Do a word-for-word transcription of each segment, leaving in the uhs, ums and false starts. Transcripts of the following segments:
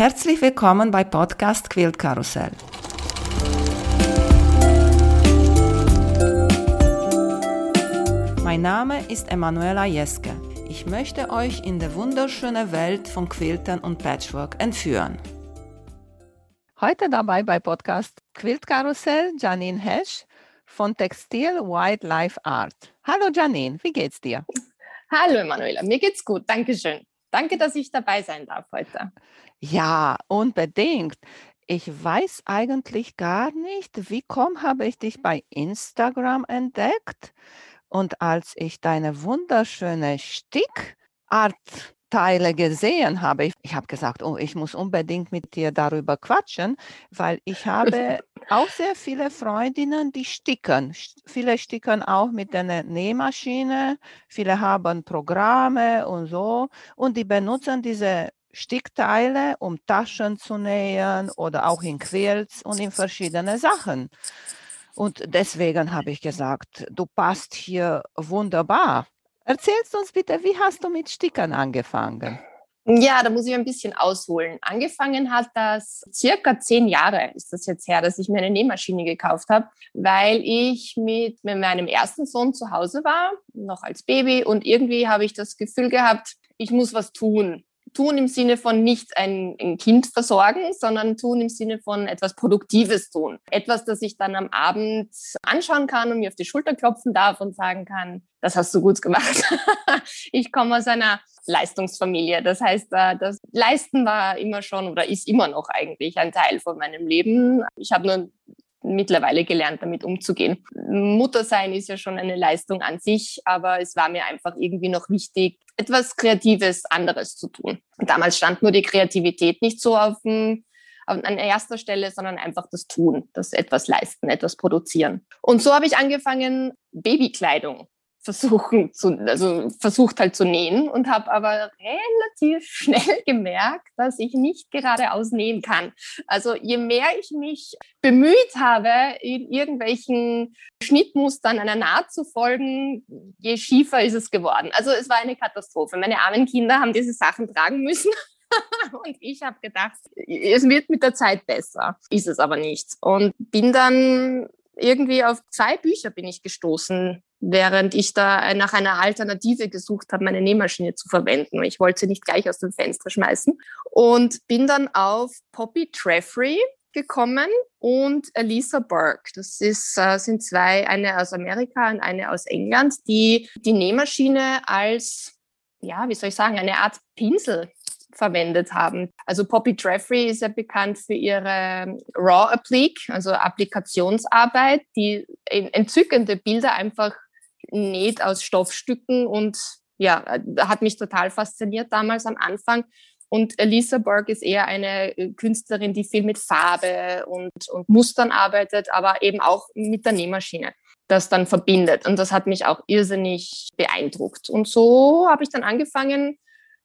Herzlich willkommen bei Podcast Quilt Karussell. Mein Name ist Emanuela Jeske. Ich möchte euch in die wunderschöne Welt von Quiltern und Patchwork entführen. Heute dabei bei Podcast Quilt Karussell Janine Hesch von Textile Wildlife Art. Hallo Janine, wie geht's dir? Hallo Emanuela, mir geht's gut, danke schön. Danke, dass ich dabei sein darf heute. Ja, unbedingt. Ich weiß eigentlich gar nicht, wie komm, habe ich dich bei Instagram entdeckt. Und als ich deine wunderschöne Stickartteile gesehen habe, ich, ich habe gesagt, oh, ich muss unbedingt mit dir darüber quatschen, weil ich habe auch sehr viele Freundinnen, die sticken. Viele sticken auch mit einer Nähmaschine, viele haben Programme und so und die benutzen diese Stickteile, um Taschen zu nähen oder auch in Quilts und in verschiedene Sachen. Und deswegen habe ich gesagt, du passt hier wunderbar. Erzählst uns bitte, wie hast du mit Stickern angefangen? Ja, da muss ich ein bisschen ausholen. Angefangen hat das circa zehn Jahre, ist das jetzt her, dass ich mir eine Nähmaschine gekauft habe, weil ich mit, mit meinem ersten Sohn zu Hause war, noch als Baby, und irgendwie habe ich das Gefühl gehabt, ich muss was tun. Tun im Sinne von nicht ein, ein Kind versorgen, sondern tun im Sinne von etwas Produktives tun. Etwas, das ich dann am Abend anschauen kann und mir auf die Schulter klopfen darf und sagen kann, das hast du gut gemacht. Ich komme aus einer Leistungsfamilie. Das heißt, das Leisten war immer schon oder ist immer noch eigentlich ein Teil von meinem Leben. Ich habe nur mittlerweile gelernt, damit umzugehen. Muttersein ist ja schon eine Leistung an sich, aber es war mir einfach irgendwie noch wichtig, etwas Kreatives, anderes zu tun. Damals stand nur die Kreativität nicht so auf, dem, auf an erster Stelle, sondern einfach das Tun, das etwas leisten, etwas produzieren. Und so habe ich angefangen, Babykleidung versuchen zu, also versucht halt zu nähen und habe aber relativ schnell gemerkt, dass ich nicht geradeaus nähen kann. Also je mehr ich mich bemüht habe, in irgendwelchen Schnittmustern einer Naht zu folgen, je schiefer ist es geworden. Also es war eine Katastrophe. Meine armen Kinder haben diese Sachen tragen müssen. Und ich habe gedacht, es wird mit der Zeit besser. Ist es aber nicht. Und bin dann irgendwie auf zwei Bücher bin ich gestoßen, während ich da nach einer Alternative gesucht habe, meine Nähmaschine zu verwenden. Ich wollte sie nicht gleich aus dem Fenster schmeißen. Und bin dann auf Poppy Treffry gekommen und Elisa Burke. Das ist, sind zwei, eine aus Amerika und eine aus England, die die Nähmaschine als, ja, wie soll ich sagen, eine Art Pinsel verwendet haben. Also Poppy Treffry ist ja bekannt für ihre Raw Applique, also Applikationsarbeit, die entzückende Bilder einfach näht aus Stoffstücken und ja, hat mich total fasziniert damals am Anfang. Und Elisa Borg ist eher eine Künstlerin, die viel mit Farbe und, und Mustern arbeitet, aber eben auch mit der Nähmaschine das dann verbindet. Und das hat mich auch irrsinnig beeindruckt. Und so habe ich dann angefangen,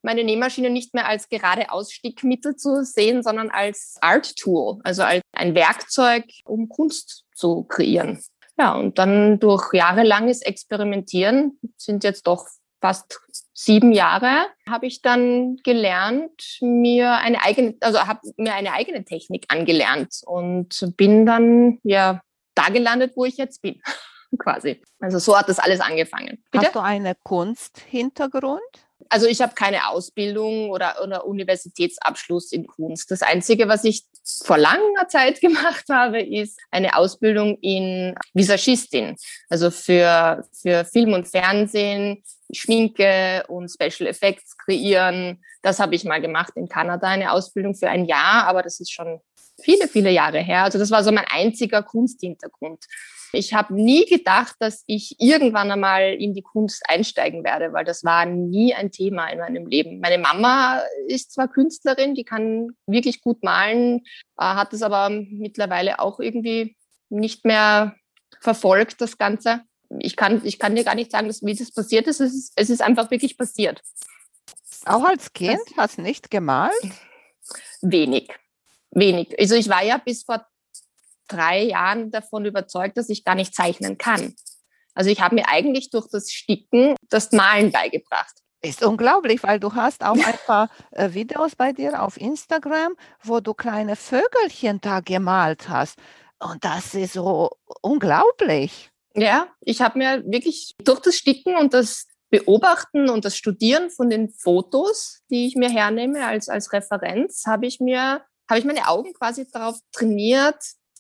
meine Nähmaschine nicht mehr als geradeaus Stickmittel zu sehen, sondern als Art-Tool, also als ein Werkzeug, um Kunst zu kreieren. Ja, und dann durch jahrelanges Experimentieren, sind jetzt doch fast sieben Jahre, habe ich dann gelernt, mir eine eigene, also habe mir eine eigene Technik angelernt und bin dann ja da gelandet, wo ich jetzt bin, quasi. Also so hat das alles angefangen. Bitte? Hast du einen Kunsthintergrund? Also ich habe keine Ausbildung oder, oder Universitätsabschluss in Kunst. Das Einzige, was ich vor langer Zeit gemacht habe, ist eine Ausbildung in Visagistin. Also für, für Film und Fernsehen, Schminke und Special Effects kreieren. Das habe ich mal gemacht in Kanada, eine Ausbildung für ein Jahr, aber das ist schon viele, viele Jahre her. Also das war so mein einziger Kunsthintergrund. Ich habe nie gedacht, dass ich irgendwann einmal in die Kunst einsteigen werde, weil das war nie ein Thema in meinem Leben. Meine Mama ist zwar Künstlerin, die kann wirklich gut malen, hat es aber mittlerweile auch irgendwie nicht mehr verfolgt, das Ganze. Ich kann, ich kann dir gar nicht sagen, dass, wie das passiert ist. Es ist, es ist einfach wirklich passiert. Auch als Kind das, hast du nicht gemalt? Wenig, wenig. Also ich war ja bis vor drei Jahren davon überzeugt, dass ich gar nicht zeichnen kann. Also ich habe mir eigentlich durch das Sticken das Malen beigebracht. Ist unglaublich, weil du hast auch ein paar äh, Videos bei dir auf Instagram, wo du kleine Vögelchen da gemalt hast. Und das ist so unglaublich. Ja, ich habe mir wirklich durch das Sticken und das Beobachten und das Studieren von den Fotos, die ich mir hernehme als, als Referenz, habe ich mir, habe ich meine Augen quasi darauf trainiert,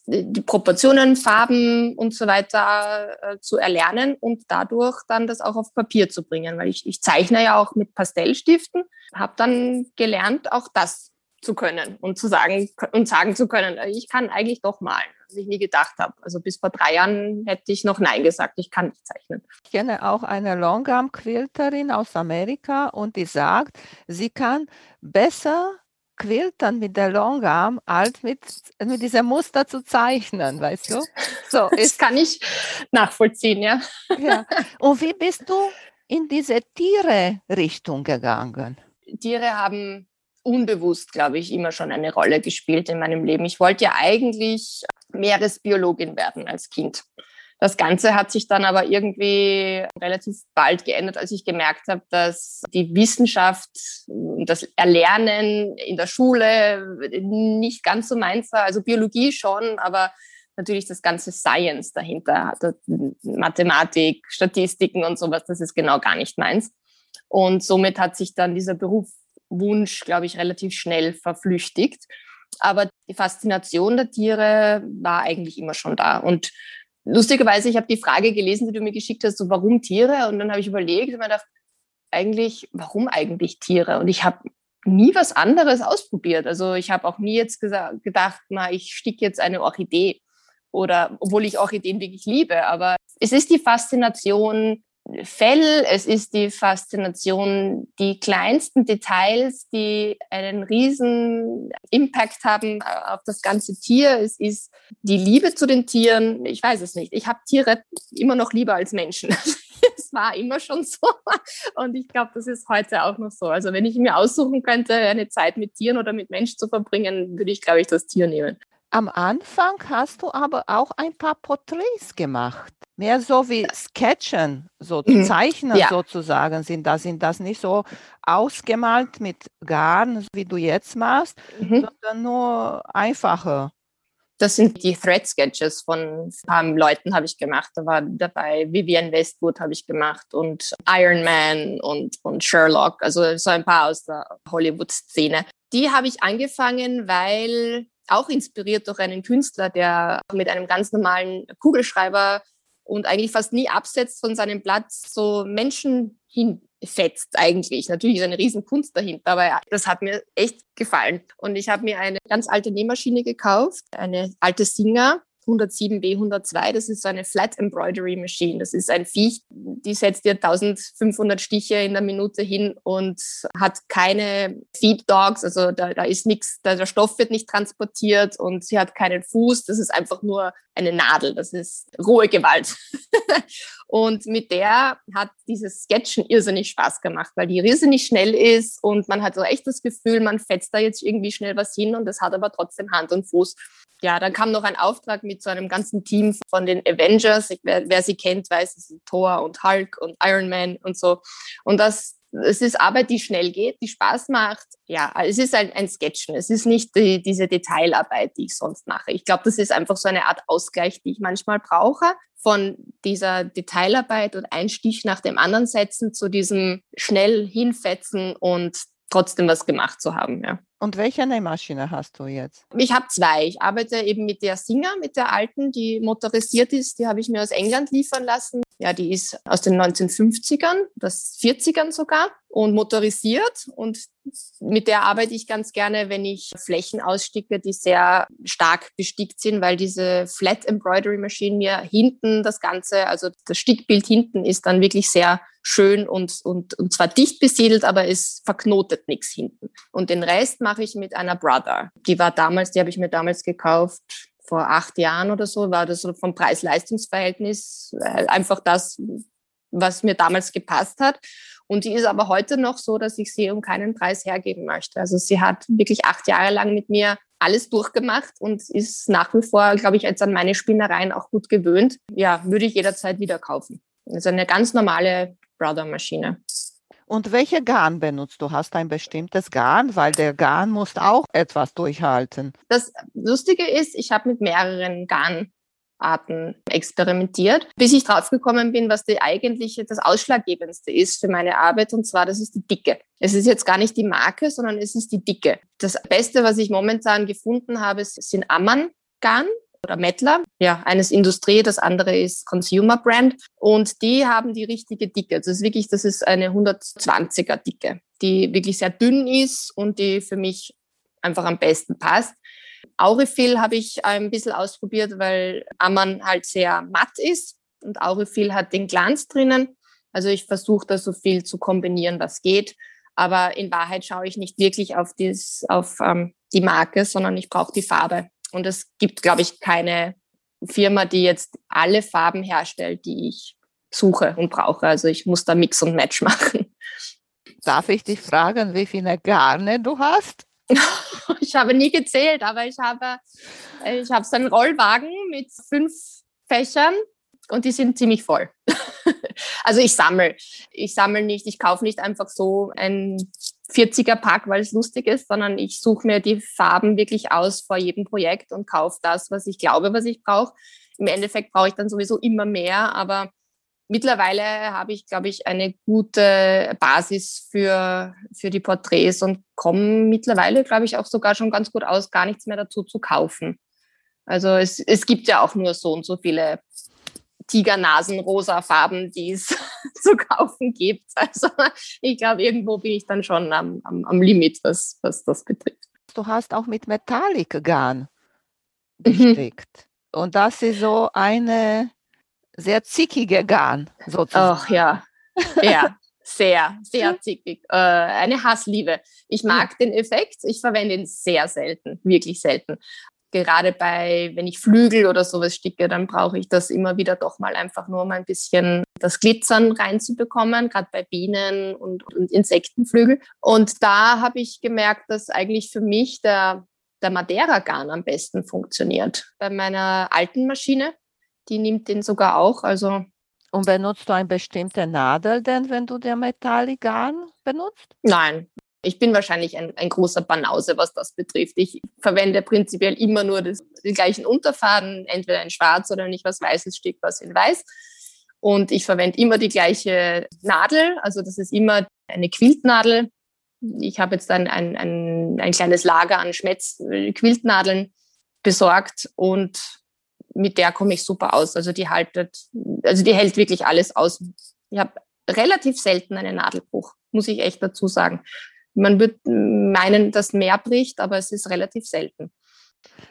die Proportionen, Farben und so weiter äh, zu erlernen und dadurch dann das auch auf Papier zu bringen, weil ich, ich zeichne ja auch mit Pastellstiften, habe dann gelernt, auch das zu können und zu sagen und sagen zu können, ich kann eigentlich doch malen, was ich nie gedacht habe. Also bis vor drei Jahren hätte ich noch Nein gesagt, ich kann nicht zeichnen. Ich kenne auch eine Longarm-Quilterin aus Amerika und die sagt, sie kann besser quiltern mit der Longarm als mit, mit diesem Muster zu zeichnen, weißt du? So, das kann ich nachvollziehen, ja. Ja. Und wie bist du in diese Tiere-Richtung gegangen? Tiere haben unbewusst, glaube ich, immer schon eine Rolle gespielt in meinem Leben. Ich wollte ja eigentlich Meeresbiologin werden als Kind. Das Ganze hat sich dann aber irgendwie relativ bald geändert, als ich gemerkt habe, dass die Wissenschaft und das Erlernen in der Schule nicht ganz so meins war. Also Biologie schon, aber natürlich das ganze Science dahinter, Mathematik, Statistiken und sowas, das ist genau gar nicht meins. Und somit hat sich dann dieser Berufswunsch, glaube ich, relativ schnell verflüchtigt. Aber die Faszination der Tiere war eigentlich immer schon da. Und lustigerweise, ich habe die Frage gelesen, die du mir geschickt hast, so warum Tiere? Und dann habe ich überlegt und mir gedacht, eigentlich, warum eigentlich Tiere? Und ich habe nie was anderes ausprobiert. Also ich habe auch nie jetzt gesagt, gedacht, na, ich sticke jetzt eine Orchidee. Oder, obwohl ich Orchideen wirklich liebe. Aber es ist die Faszination Fell, es ist die Faszination, die kleinsten Details, die einen riesen Impact haben auf das ganze Tier. Es ist die Liebe zu den Tieren. Ich weiß es nicht. Ich habe Tiere immer noch lieber als Menschen. Es war immer schon so. Und ich glaube, das ist heute auch noch so. Also wenn ich mir aussuchen könnte, eine Zeit mit Tieren oder mit Menschen zu verbringen, würde ich, glaube ich, das Tier nehmen. Am Anfang hast du aber auch ein paar Porträts gemacht. Mehr so wie Sketchen, so mhm. Zeichnen ja. sozusagen sind das. Sind das nicht so ausgemalt mit Garn, wie du jetzt machst, mhm. sondern nur einfache. Das sind die Thread-Sketches von ein paar Leuten habe ich gemacht. Da war dabei Vivienne Westwood habe ich gemacht und Iron Man und, und Sherlock. Also so ein paar aus der Hollywood-Szene. Die habe ich angefangen, weil... auch inspiriert durch einen Künstler, der mit einem ganz normalen Kugelschreiber und eigentlich fast nie absetzt von seinem Blatt so Menschen hinfetzt eigentlich. Natürlich ist eine Riesenkunst dahinter, aber das hat mir echt gefallen. Und ich habe mir eine ganz alte Nähmaschine gekauft, eine alte Singer, hundertsieben B hundertzwei, das ist so eine Flat Embroidery Machine. Das ist ein Viech, die setzt dir eintausendfünfhundert Stiche in der Minute hin und hat keine Feed Dogs, also da, da ist nichts, der Stoff wird nicht transportiert und sie hat keinen Fuß, das ist einfach nur eine Nadel, das ist rohe Gewalt. Und mit der hat dieses Sketchen irrsinnig Spaß gemacht, weil die irrsinnig schnell ist und man hat so echt das Gefühl, man fetzt da jetzt irgendwie schnell was hin und das hat aber trotzdem Hand und Fuß. Ja, dann kam noch ein Auftrag mit so einem ganzen Team von den Avengers. Wer, wer sie kennt, weiß, es sind Thor und Hulk und Iron Man und so. Und das, es ist Arbeit, die schnell geht, die Spaß macht. Ja, es ist ein, ein Sketchen. Es ist nicht die, diese Detailarbeit, die ich sonst mache. Ich glaube, das ist einfach so eine Art Ausgleich, die ich manchmal brauche, von dieser Detailarbeit und ein Stich nach dem anderen setzen zu diesem schnell hinfetzen und trotzdem was gemacht zu haben, ja. Und welche Nähmaschine hast du jetzt? Ich habe zwei. Ich arbeite eben mit der Singer, mit der alten, die motorisiert ist. Die habe ich mir aus England liefern lassen. Ja, die ist aus den neunzehnhundertfünfzigern, das vierzigern sogar und motorisiert. Und mit der arbeite ich ganz gerne, wenn ich Flächen aussticke, die sehr stark bestickt sind, weil diese Flat Embroidery Machine mir hinten das Ganze, also das Stickbild hinten ist dann wirklich sehr schön und, und, und zwar dicht besiedelt, aber es verknotet nichts hinten. Und den Rest mache ich mit einer Brother. Die war damals, die habe ich mir damals gekauft, vor acht Jahren oder so, war das so vom Preis-Leistungs-Verhältnis einfach das, was mir damals gepasst hat. Und die ist aber heute noch so, dass ich sie um keinen Preis hergeben möchte. Also sie hat wirklich acht Jahre lang mit mir alles durchgemacht und ist nach wie vor, glaube ich, jetzt an meine Spinnereien auch gut gewöhnt. Ja, würde ich jederzeit wieder kaufen. Das ist eine ganz normale Brother-Maschine. Und welche Garn benutzt du? Hast ein bestimmtes Garn, weil der Garn muss auch etwas durchhalten. Das Lustige ist, ich habe mit mehreren Garnarten experimentiert, bis ich draufgekommen bin, was die eigentliche, das Ausschlaggebendste ist für meine Arbeit. Und zwar, das ist die Dicke. Es ist jetzt gar nicht die Marke, sondern es ist die Dicke. Das Beste, was ich momentan gefunden habe, sind Ammann-Garn. Oder Mettler, ja, eines Industrie, das andere ist Consumer Brand, und die haben die richtige Dicke. Also das ist wirklich, das ist eine hundertzwanziger Dicke, die wirklich sehr dünn ist und die für mich einfach am besten passt. Aurifil habe ich ein bisschen ausprobiert, weil Ammann halt sehr matt ist und Aurifil hat den Glanz drinnen. Also ich versuche da so viel zu kombinieren, was geht. Aber in Wahrheit schaue ich nicht wirklich auf, dies, auf ähm, die Marke, sondern ich brauche die Farbe. Und es gibt, glaube ich, keine Firma, die jetzt alle Farben herstellt, die ich suche und brauche. Also ich muss da Mix und Match machen. Darf ich dich fragen, wie viele Garne du hast? Ich habe nie gezählt, aber ich habe, ich habe so einen Rollwagen mit fünf Fächern und die sind ziemlich voll. Also ich sammle. Ich sammle nicht, ich kaufe nicht einfach so ein vierziger-Pack, weil es lustig ist, sondern ich suche mir die Farben wirklich aus vor jedem Projekt und kaufe das, was ich glaube, was ich brauche. Im Endeffekt brauche ich dann sowieso immer mehr, aber mittlerweile habe ich, glaube ich, eine gute Basis für, für die Porträts und komme mittlerweile, glaube ich, auch sogar schon ganz gut aus, gar nichts mehr dazu zu kaufen. Also es, es gibt ja auch nur so und so viele Tigernasen-rosa-Farben, die es zu kaufen gibt. Also ich glaube, irgendwo bin ich dann schon am, am, am Limit, was, was das betrifft. Du hast auch mit Metallic-Garn gestrickt. Mhm. Und das ist so eine sehr zickige Garn, sozusagen. Ach ja, ja. Sehr, sehr zickig. Äh, eine Hassliebe. Ich mag mhm. den Effekt, ich verwende ihn sehr selten, wirklich selten. Gerade bei, wenn ich Flügel oder sowas sticke, dann brauche ich das immer wieder doch mal einfach nur, um ein bisschen das Glitzern reinzubekommen, gerade bei Bienen und, und Insektenflügel. Und da habe ich gemerkt, dass eigentlich für mich der, der Madeira-Garn am besten funktioniert. Bei meiner alten Maschine, die nimmt den sogar auch. Also und benutzt du eine bestimmte Nadel denn, wenn du den Metallic-Garn benutzt? Nein. Ich bin wahrscheinlich ein, ein großer Banause, was das betrifft. Ich verwende prinzipiell immer nur das, den gleichen Unterfaden, entweder in Schwarz oder wenn ich was Weißes sticke, was in Weiß. Und ich verwende immer die gleiche Nadel, also das ist immer eine Quiltnadel. Ich habe jetzt dann ein, ein, ein kleines Lager an Schmetz-Quiltnadeln besorgt und mit der komme ich super aus. Also die haltet, also die hält wirklich alles aus. Ich habe relativ selten einen Nadelbruch, muss ich echt dazu sagen. Man würde meinen, dass mehr bricht, aber es ist relativ selten.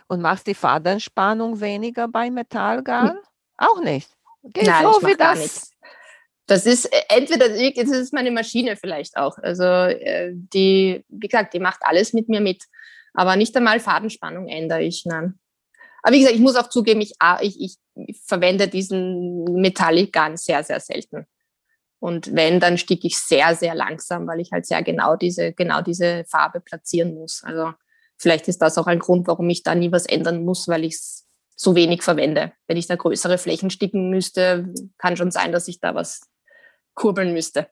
Und machst die Fadenspannung weniger bei Metallgarn? Hm. Auch nicht. Geht Nein, so ich wie das. Gar nichts. Das ist entweder, das ist meine Maschine vielleicht auch. Also die, wie gesagt, die macht alles mit mir mit. Aber nicht einmal Fadenspannung ändere ich. Nein. Aber wie gesagt, ich muss auch zugeben, ich, ich, ich verwende diesen Metallic-Garn sehr, sehr selten. Und wenn, dann sticke ich sehr, sehr langsam, weil ich halt sehr genau diese, genau diese Farbe platzieren muss. Also vielleicht ist das auch ein Grund, warum ich da nie was ändern muss, weil ich es so wenig verwende. Wenn ich da größere Flächen sticken müsste, kann schon sein, dass ich da was kurbeln müsste.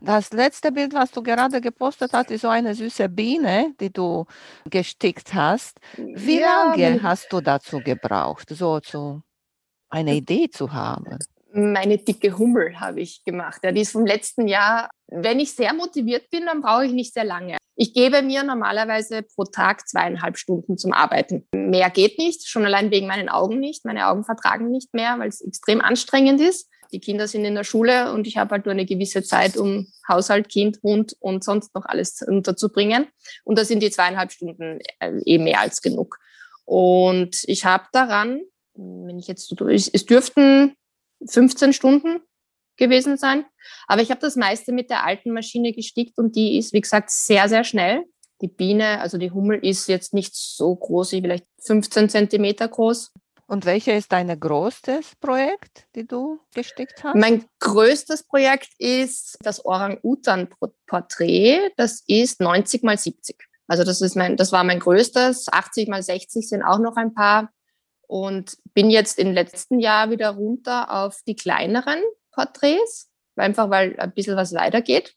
Das letzte Bild, was du gerade gepostet hast, ist so eine süße Biene, die du gestickt hast. Wie ja, lange hast du dazu gebraucht, so zu, eine Idee zu haben? Meine dicke Hummel habe ich gemacht. Ja, die ist vom letzten Jahr. Wenn ich sehr motiviert bin, dann brauche ich nicht sehr lange. Ich gebe mir normalerweise pro Tag zweieinhalb Stunden zum Arbeiten. Mehr geht nicht, schon allein wegen meinen Augen nicht. Meine Augen vertragen nicht mehr, weil es extrem anstrengend ist. Die Kinder sind in der Schule und ich habe halt nur eine gewisse Zeit, um Haushalt, Kind, Hund und sonst noch alles unterzubringen. Und da sind die zweieinhalb Stunden eh mehr als genug. Und ich habe daran, wenn ich jetzt, es dürften fünfzehn Stunden gewesen sein. Aber ich habe das meiste mit der alten Maschine gestickt und die ist, wie gesagt, sehr, sehr schnell. Die Biene, also die Hummel, ist jetzt nicht so groß, vielleicht fünfzehn Zentimeter groß. Und welche ist dein größtes Projekt, die du gestickt hast? Mein größtes Projekt ist das Orang-Utan-Porträt. Das ist neunzig mal siebzig. Also das ist mein, das war mein größtes. achtzig mal sechzig sind auch noch ein paar. Und bin jetzt im letzten Jahr wieder runter auf die kleineren Porträts. einfach weil ein bisschen was weitergeht.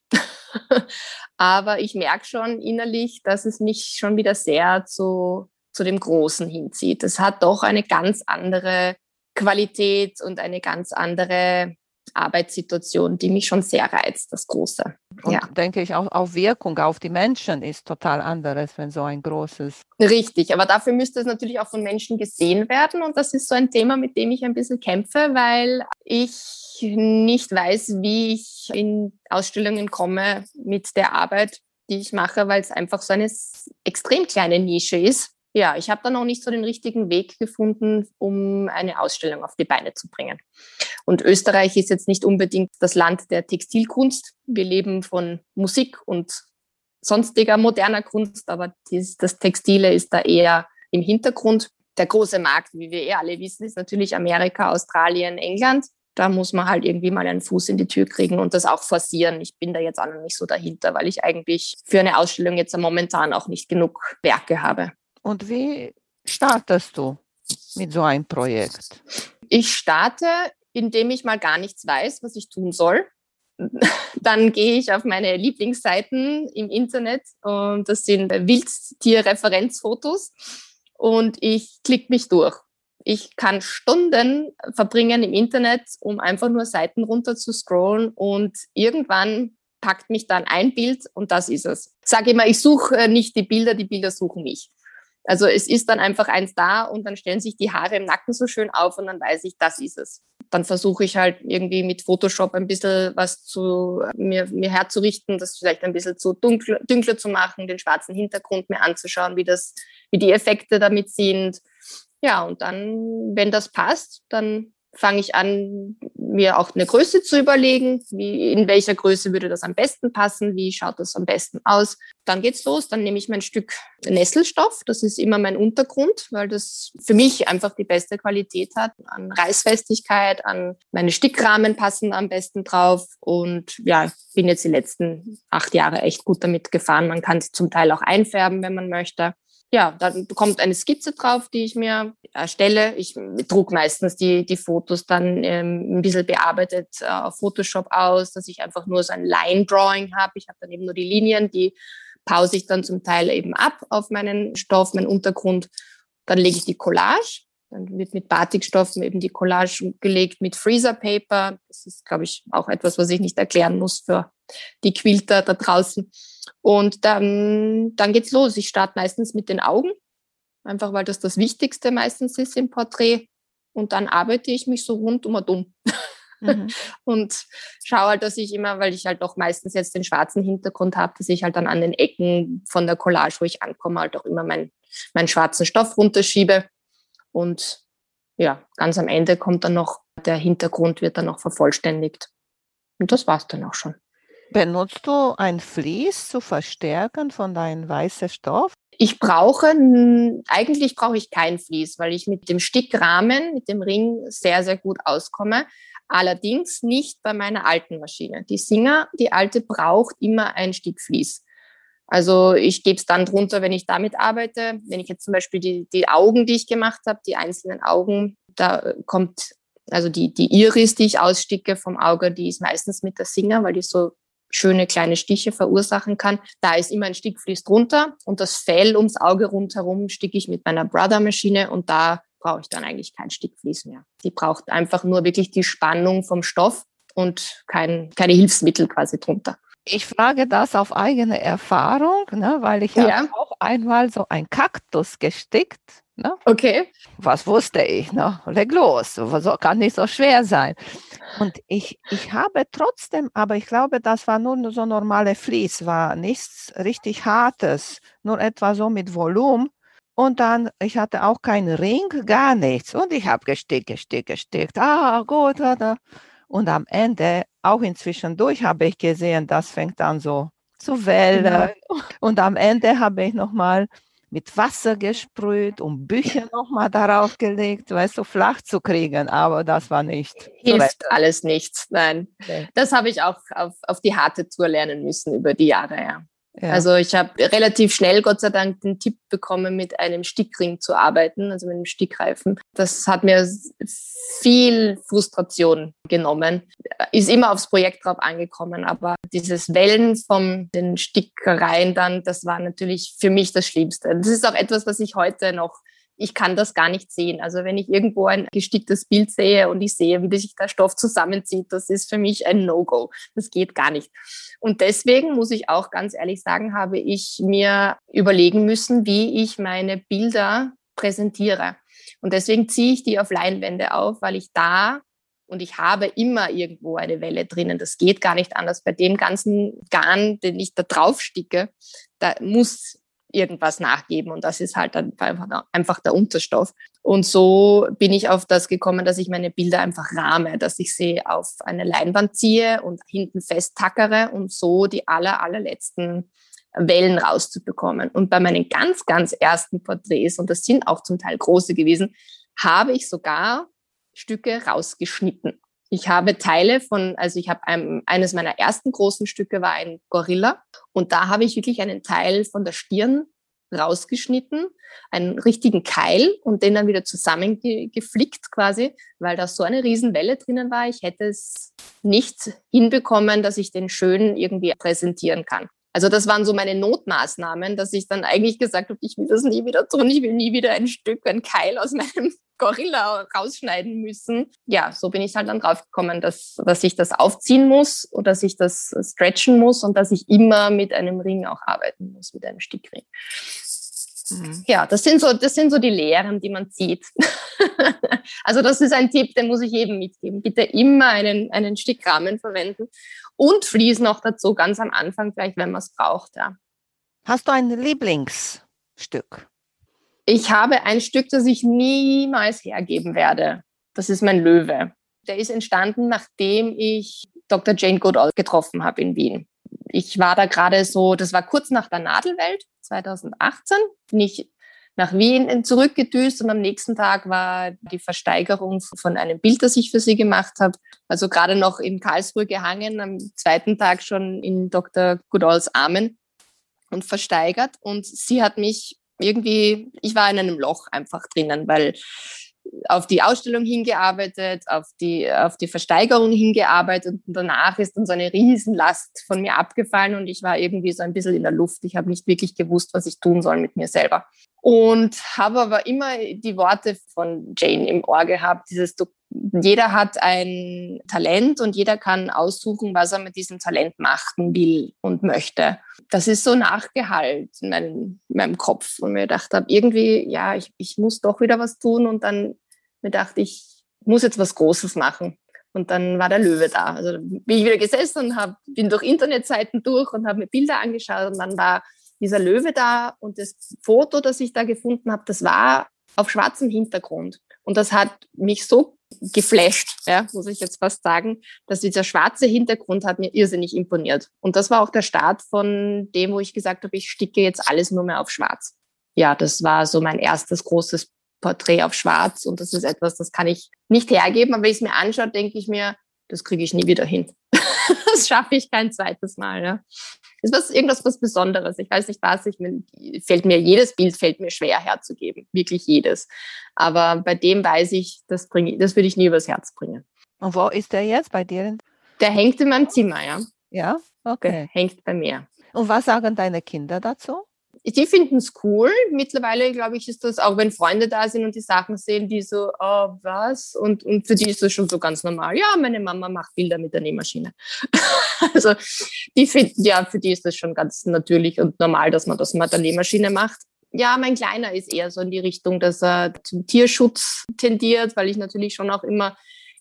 Aber ich merke schon innerlich, dass es mich schon wieder sehr zu, zu dem Großen hinzieht. Es hat doch eine ganz andere Qualität und eine ganz andere Arbeitssituation, die mich schon sehr reizt, das Große. Und ja, denke ich, auch, auch Wirkung auf die Menschen ist total anderes, wenn so ein großes... Richtig, aber dafür müsste es natürlich auch von Menschen gesehen werden, und das ist so ein Thema, mit dem ich ein bisschen kämpfe, weil ich nicht weiß, wie ich in Ausstellungen komme mit der Arbeit, die ich mache, weil es einfach so eine extrem kleine Nische ist. Ja, ich habe da noch nicht so den richtigen Weg gefunden, um eine Ausstellung auf die Beine zu bringen. Und Österreich ist jetzt nicht unbedingt das Land der Textilkunst. Wir leben von Musik und sonstiger moderner Kunst, aber das Textile ist da eher im Hintergrund. Der große Markt, wie wir eh alle wissen, ist natürlich Amerika, Australien, England. Da muss man halt irgendwie mal einen Fuß in die Tür kriegen und das auch forcieren. Ich bin da jetzt auch noch nicht so dahinter, weil ich eigentlich für eine Ausstellung jetzt momentan auch nicht genug Werke habe. Und wie startest du mit so einem Projekt? Ich starte, indem ich mal gar nichts weiß, was ich tun soll. Dann gehe ich auf meine Lieblingsseiten im Internet, und das sind Wildtier-Referenzfotos, und ich klicke mich durch. Ich kann Stunden verbringen im Internet, um einfach nur Seiten runter zu scrollen, und irgendwann packt mich dann ein Bild und das ist es. Ich sage immer, ich suche nicht die Bilder, die Bilder suchen mich. Also es ist dann einfach eins da, und dann stellen sich die Haare im Nacken so schön auf, und dann weiß ich, das ist es. Dann versuche ich halt irgendwie mit Photoshop ein bisschen was zu mir, mir herzurichten, das vielleicht ein bisschen zu dunkel, dunkler zu machen, den schwarzen Hintergrund mir anzuschauen, wie, das, wie die Effekte damit sind. Ja, und dann, wenn das passt, dann fange ich an, mir auch eine Größe zu überlegen, wie, in welcher Größe würde das am besten passen, wie schaut das am besten aus. Dann geht's los, dann nehme ich mein Stück Nesselstoff, das ist immer mein Untergrund, weil das für mich einfach die beste Qualität hat, an Reißfestigkeit, an meine Stickrahmen passen am besten drauf, und ja, ich bin jetzt die letzten acht Jahre echt gut damit gefahren. Man kann es zum Teil auch einfärben, wenn man möchte. Ja, dann kommt eine Skizze drauf, die ich mir erstelle. Ich drucke meistens die, die Fotos dann ähm, ein bisschen bearbeitet äh, auf Photoshop aus, dass ich einfach nur so ein Line-Drawing habe. Ich habe dann eben nur die Linien, die pause ich dann zum Teil eben ab auf meinen Stoff, meinen Untergrund. Dann lege ich die Collage. Dann wird mit Batikstoffen eben die Collage gelegt mit Freezer Paper. Das ist, glaube ich, auch etwas, was ich nicht erklären muss für die Quilter da draußen. Und dann, dann geht's los. Ich starte meistens mit den Augen, einfach weil das das Wichtigste meistens ist im Porträt. Und dann arbeite ich mich so rundum und um. Mhm. Und schaue halt, dass ich immer, weil ich halt auch meistens jetzt den schwarzen Hintergrund habe, dass ich halt dann an den Ecken von der Collage, wo ich ankomme, halt auch immer mein, meinen schwarzen Stoff runterschiebe. Und ja, ganz am Ende kommt dann noch, der Hintergrund wird dann noch vervollständigt. Und das war's dann auch schon. Benutzt du ein Vlies zu verstärken von deinem weißen Stoff? Ich brauche, eigentlich brauche ich kein Vlies, weil ich mit dem Stickrahmen, mit dem Ring sehr, sehr gut auskomme. Allerdings nicht bei meiner alten Maschine. Die Singer, die alte, braucht immer ein Stück Vlies. Also ich gebe es dann drunter, wenn ich damit arbeite. Wenn ich jetzt zum Beispiel die, die Augen, die ich gemacht habe, die einzelnen Augen, da kommt, also die, die Iris, die ich aussticke vom Auge, die ist meistens mit der Singer, weil die so schöne kleine Stiche verursachen kann. Da ist immer ein Stickvlies drunter, und das Fell ums Auge rundherum sticke ich mit meiner Brother-Maschine, und da brauche ich dann eigentlich kein Stickvlies mehr. Die braucht einfach nur wirklich die Spannung vom Stoff und kein, keine Hilfsmittel quasi drunter. Ich frage das auf eigene Erfahrung, ne, weil ich ja. habe auch einmal so einen Kaktus gestickt. Ne? Okay. Was wusste ich? Ne? Leg los, so, kann nicht so schwer sein. Und ich, ich habe trotzdem, aber ich glaube, das war nur so normale Vlies, war nichts richtig Hartes, nur etwa so mit Volumen. Und dann, ich hatte auch keinen Ring, gar nichts. Und ich habe gestickt, gestickt, gestickt. Ah, gut. Und am Ende, auch inzwischen durch, habe ich gesehen, das fängt an so zu wellen. Ja. Und am Ende habe ich nochmal mit Wasser gesprüht und Bücher nochmal darauf gelegt, weißt du, flach zu kriegen, aber das war nicht. Hilft alles nichts, nein. Okay. Das habe ich auch auf, auf die harte Tour lernen müssen über die Jahre, ja. Ja. Also ich habe relativ schnell, Gott sei Dank, den Tipp bekommen, mit einem Stickring zu arbeiten, also mit einem Stickreifen. Das hat mir viel Frustration genommen. Ist immer aufs Projekt drauf angekommen, aber dieses Wellen von den Stickereien dann, das war natürlich für mich das Schlimmste. Das ist auch etwas, was ich heute noch, ich kann das gar nicht sehen. Also wenn ich irgendwo ein gesticktes Bild sehe und ich sehe, wie sich der Stoff zusammenzieht, das ist für mich ein No-Go. Das geht gar nicht. Und deswegen muss ich auch ganz ehrlich sagen, habe ich mir überlegen müssen, wie ich meine Bilder präsentiere. Und deswegen ziehe ich die auf Leinwände auf, weil ich da, und ich habe immer irgendwo eine Welle drinnen. Das geht gar nicht anders. Bei dem ganzen Garn, den ich da drauf sticke, da muss irgendwas nachgeben. Und das ist halt dann einfach der Unterstoff. Und so bin ich auf das gekommen, dass ich meine Bilder einfach rahme, dass ich sie auf eine Leinwand ziehe und hinten fest tackere, um so die aller, allerletzten Wellen rauszubekommen. Und bei meinen ganz, ganz ersten Porträts, und das sind auch zum Teil große gewesen, habe ich sogar Stücke rausgeschnitten. Ich habe Teile von, also ich habe ein, eines meiner ersten großen Stücke war ein Gorilla, und da habe ich wirklich einen Teil von der Stirn rausgeschnitten, einen richtigen Keil, und den dann wieder zusammengeflickt quasi, weil da so eine Riesenwelle drinnen war. Ich hätte es nicht hinbekommen, dass ich den schön irgendwie präsentieren kann. Also das waren so meine Notmaßnahmen, dass ich dann eigentlich gesagt habe, ich will das nie wieder tun, ich will nie wieder ein Stück, ein Keil aus meinem Gorilla rausschneiden müssen. Ja, so bin ich halt dann draufgekommen, dass, dass ich das aufziehen muss und dass ich das stretchen muss und dass ich immer mit einem Ring auch arbeiten muss, mit einem Stickring. Mhm. Ja, das sind so, das sind so die Lehren, die man zieht. Also das ist ein Tipp, den muss ich jedem mitgeben. Bitte immer einen, einen Stickrahmen verwenden und Fleece noch dazu, ganz am Anfang gleich, wenn man es braucht. Ja. Hast du ein Lieblingsstück? Ich habe ein Stück, das ich niemals hergeben werde. Das ist mein Löwe. Der ist entstanden, nachdem ich Doktor Jane Goodall getroffen habe in Wien. Ich war da gerade so, das war kurz nach der Nadelwelt, zwanzig achtzehn, bin ich nach Wien zurückgedüst, und am nächsten Tag war die Versteigerung von einem Bild, das ich für sie gemacht habe. Also gerade noch in Karlsruhe gehangen, am zweiten Tag schon in Doktor Goodalls Armen und versteigert. Und sie hat mich irgendwie, ich war in einem Loch einfach drinnen, weil auf die Ausstellung hingearbeitet, auf die, auf die Versteigerung hingearbeitet, und danach ist dann so eine Riesenlast von mir abgefallen, und ich war irgendwie so ein bisschen in der Luft. Ich habe nicht wirklich gewusst, was ich tun soll mit mir selber. Und habe aber immer die Worte von Jane im Ohr gehabt, dieses, jeder hat ein Talent und jeder kann aussuchen, was er mit diesem Talent machen will und möchte. Das ist so nachgehallt in meinem, in meinem Kopf, und mir gedacht habe, irgendwie, ja, ich, ich muss doch wieder was tun, und dann mir dachte ich, muss jetzt was Großes machen. Und dann war der Löwe da. Also bin ich wieder gesessen und hab, bin durch Internetseiten durch und habe mir Bilder angeschaut, und dann war dieser Löwe da, und das Foto, das ich da gefunden habe, das war auf schwarzem Hintergrund. Und das hat mich so geflasht, ja, muss ich jetzt fast sagen, dass dieser schwarze Hintergrund hat mir irrsinnig imponiert. Und das war auch der Start von dem, wo ich gesagt habe, ich sticke jetzt alles nur mehr auf schwarz. Ja, das war so mein erstes großes Porträt auf schwarz, und das ist etwas, das kann ich nicht hergeben, aber wenn ich es mir anschaue, denke ich mir, das kriege ich nie wieder hin. Das schaffe ich kein zweites Mal, ja. Ist was, irgendwas was Besonderes. Ich weiß nicht was, ich mein, fällt mir jedes Bild fällt mir schwer herzugeben, wirklich jedes. Aber bei dem weiß ich, das bringe, das würde ich nie übers Herz bringen. Und wo ist der jetzt bei dir? Der hängt in meinem Zimmer, ja. Ja, okay. Der hängt bei mir. Und was sagen deine Kinder dazu? Die finden es cool. Mittlerweile, glaube ich, ist das, auch wenn Freunde da sind und die Sachen sehen, die so, oh, was? Und, und für die ist das schon so ganz normal. Ja, meine Mama macht Bilder mit der Nähmaschine. Also, die finden, ja, für die ist das schon ganz natürlich und normal, dass man das mit der Nähmaschine macht. Ja, mein Kleiner ist eher so in die Richtung, dass er zum Tierschutz tendiert, weil ich natürlich schon auch immer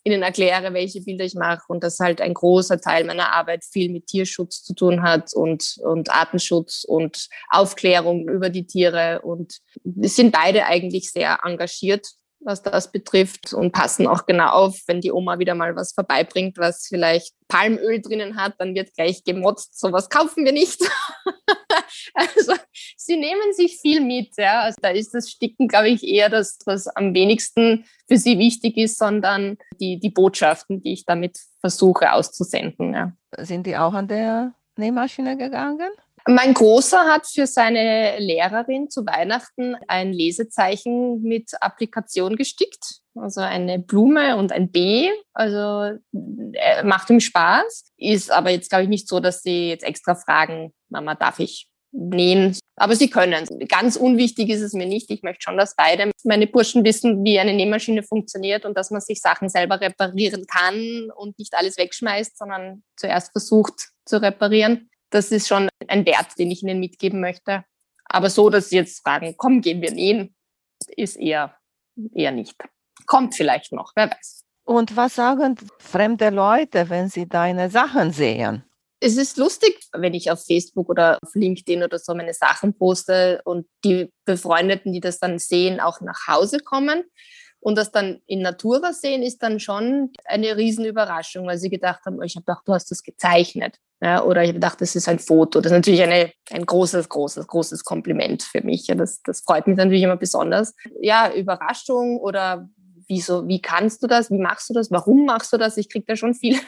ihnen erkläre, welche Bilder ich mache, und dass halt ein großer Teil meiner Arbeit viel mit Tierschutz zu tun hat und, und Artenschutz und Aufklärung über die Tiere, und sind beide eigentlich sehr engagiert, was das betrifft, und passen auch genau auf, wenn die Oma wieder mal was vorbeibringt, was vielleicht Palmöl drinnen hat, dann wird gleich gemotzt, sowas kaufen wir nicht. Also sie nehmen sich viel mit, ja. Also da ist das Sticken, glaube ich, eher das, was am wenigsten für sie wichtig ist, sondern die, die Botschaften, die ich damit versuche auszusenden. Ja. Sind die auch an der Nähmaschine gegangen? Mein Großer hat für seine Lehrerin zu Weihnachten ein Lesezeichen mit Applikation gestickt. Also eine Blume und ein B. Also macht ihm Spaß. Ist aber jetzt, glaube ich, nicht so, dass sie jetzt extra fragen, Mama, darf ich nähen? Aber sie können. Ganz unwichtig ist es mir nicht. Ich möchte schon, dass beide meine Burschen wissen, wie eine Nähmaschine funktioniert und dass man sich Sachen selber reparieren kann und nicht alles wegschmeißt, sondern zuerst versucht zu reparieren. Das ist schon ein Wert, den ich ihnen mitgeben möchte. Aber so, dass sie jetzt fragen, komm, gehen wir nähen, ist eher, eher nicht. Kommt vielleicht noch, wer weiß. Und was sagen fremde Leute, wenn sie deine Sachen sehen? Es ist lustig, wenn ich auf Facebook oder auf LinkedIn oder so meine Sachen poste und die Befreundeten, die das dann sehen, auch nach Hause kommen und das dann in Natura sehen, ist dann schon eine Riesenüberraschung, weil sie gedacht haben, ich habe gedacht, du hast das gezeichnet. Ja, oder ich habe gedacht, das ist ein Foto. Das ist natürlich eine, ein großes, großes, großes Kompliment für mich. Ja, das, das freut mich natürlich immer besonders. Ja, Überraschung oder wieso, wie kannst du das? Wie machst du das? Warum machst du das? Ich kriege da schon viele,